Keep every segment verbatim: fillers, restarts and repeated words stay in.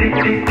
Ding ding ding.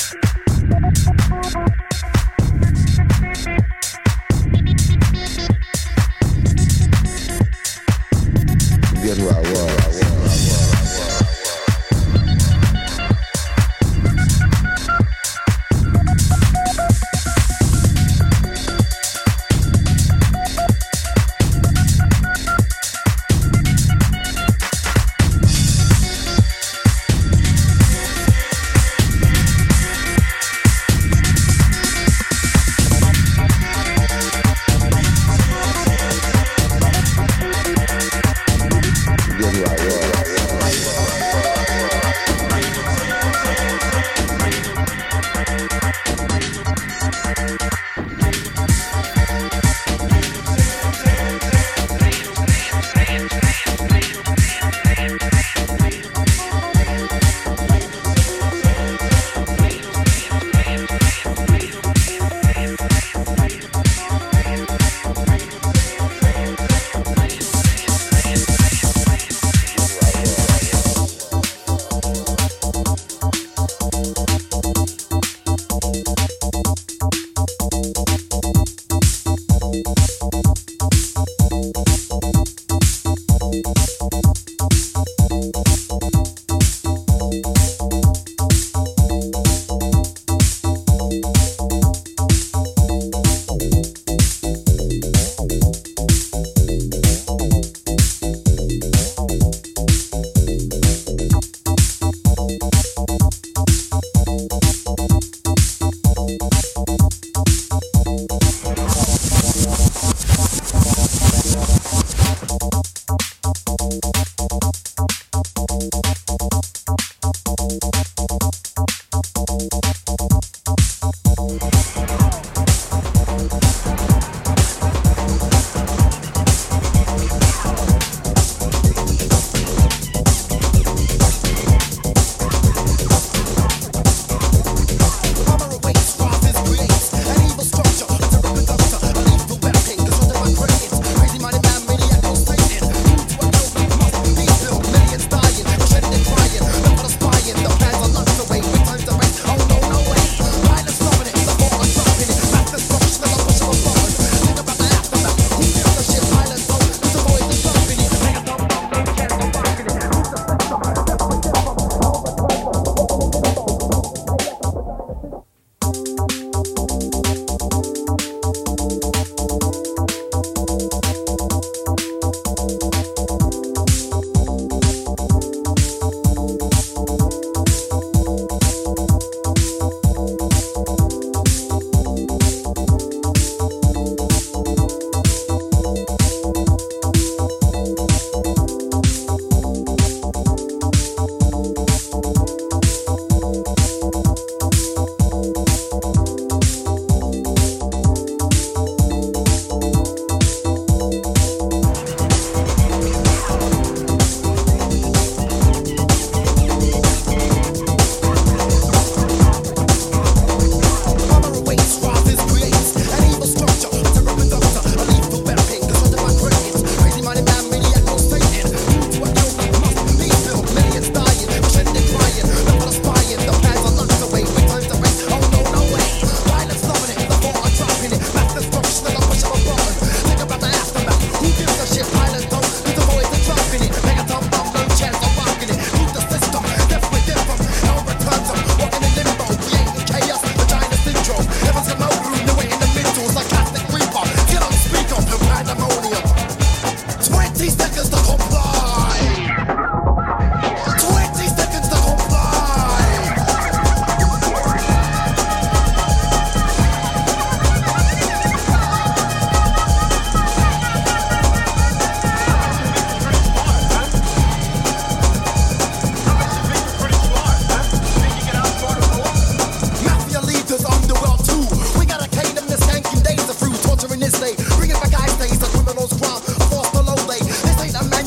Wow. twenty seconds to comply. twenty seconds to comply. Mafia leaders underworld too. We gotta cane them this yanking days of fruit torturing this day. Bringing back ice days of criminals' crime. This ain't a man.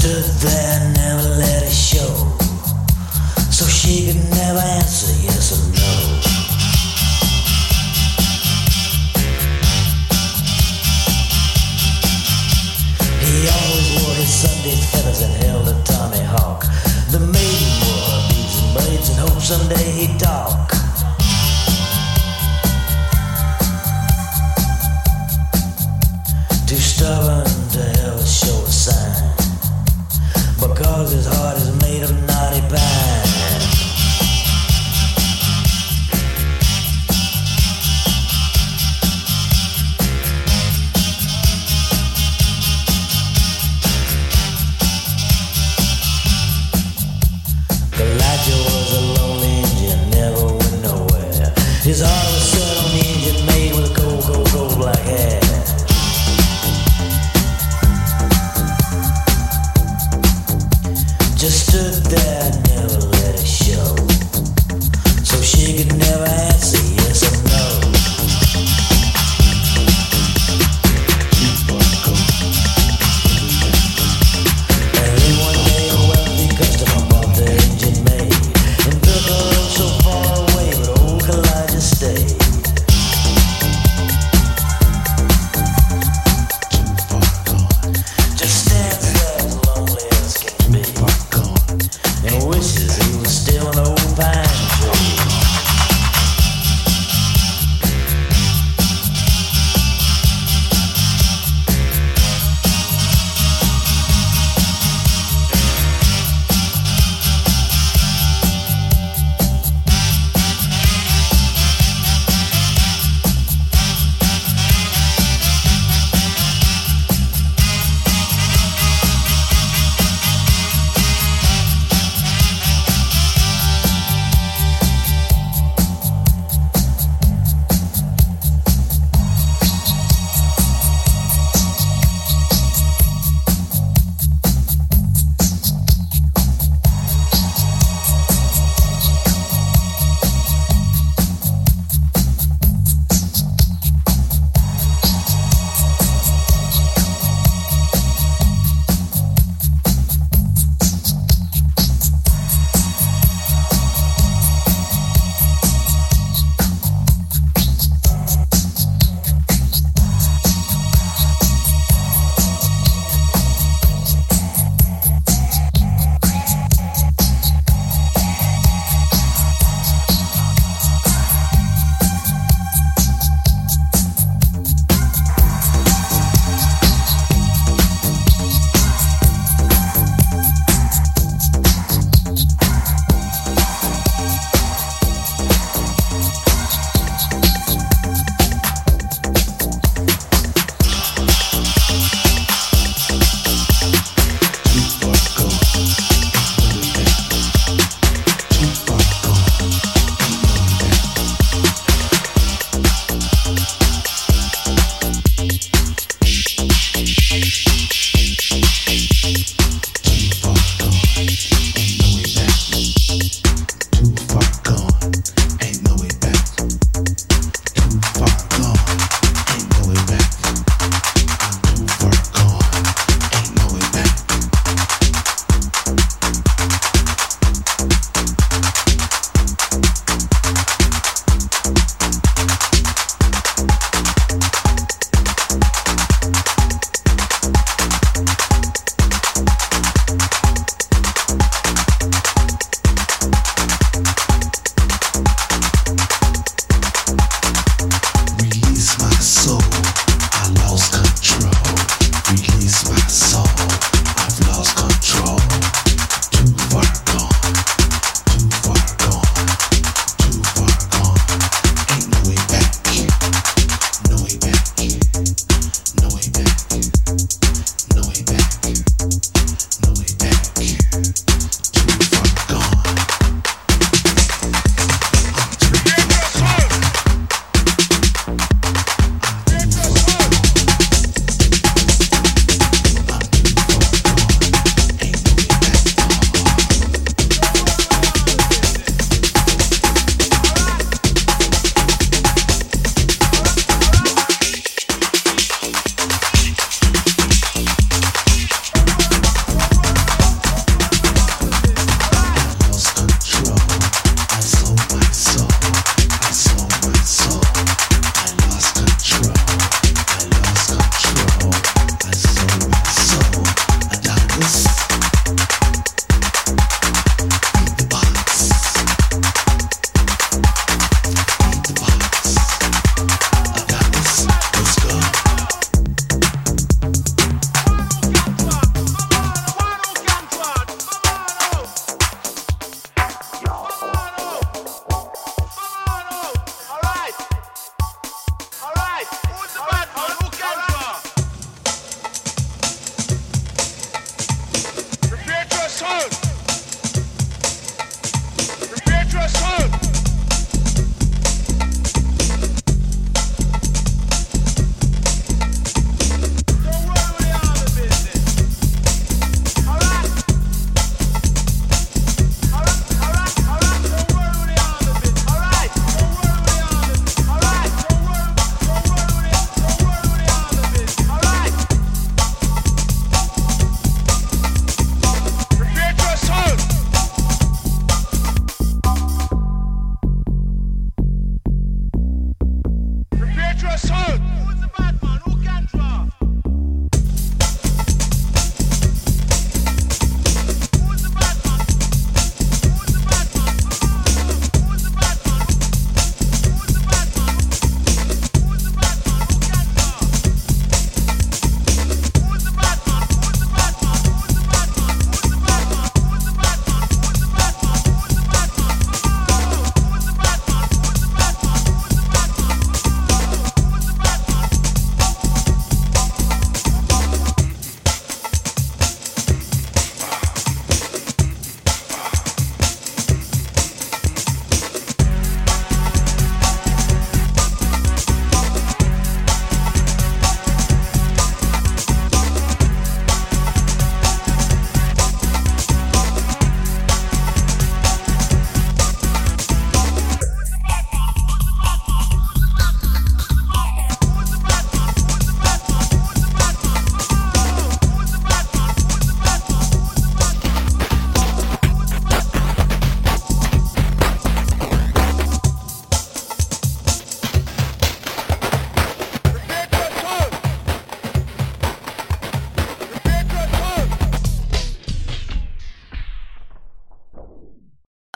stood there and never let it show, so she could never answer yes or no. He always wore his Sunday feathers and held a Tommy Hawk. The maiden wore beads and braids and hoped someday he'd talk. Too stubborn to ever show a sign, because his heart is made of knotty pine. The Lacho was a lonely engine, never went nowhere. His heart was set on the engine made with cold, cold, cold black hair. Just stood there and never let it show, so she could never answer yes or no. And then one day a wealthy customer bought the engine made and built a road so far away, but old Kalijah stayed. Just stands there as lonely as can be. And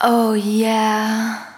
Oh, yeah.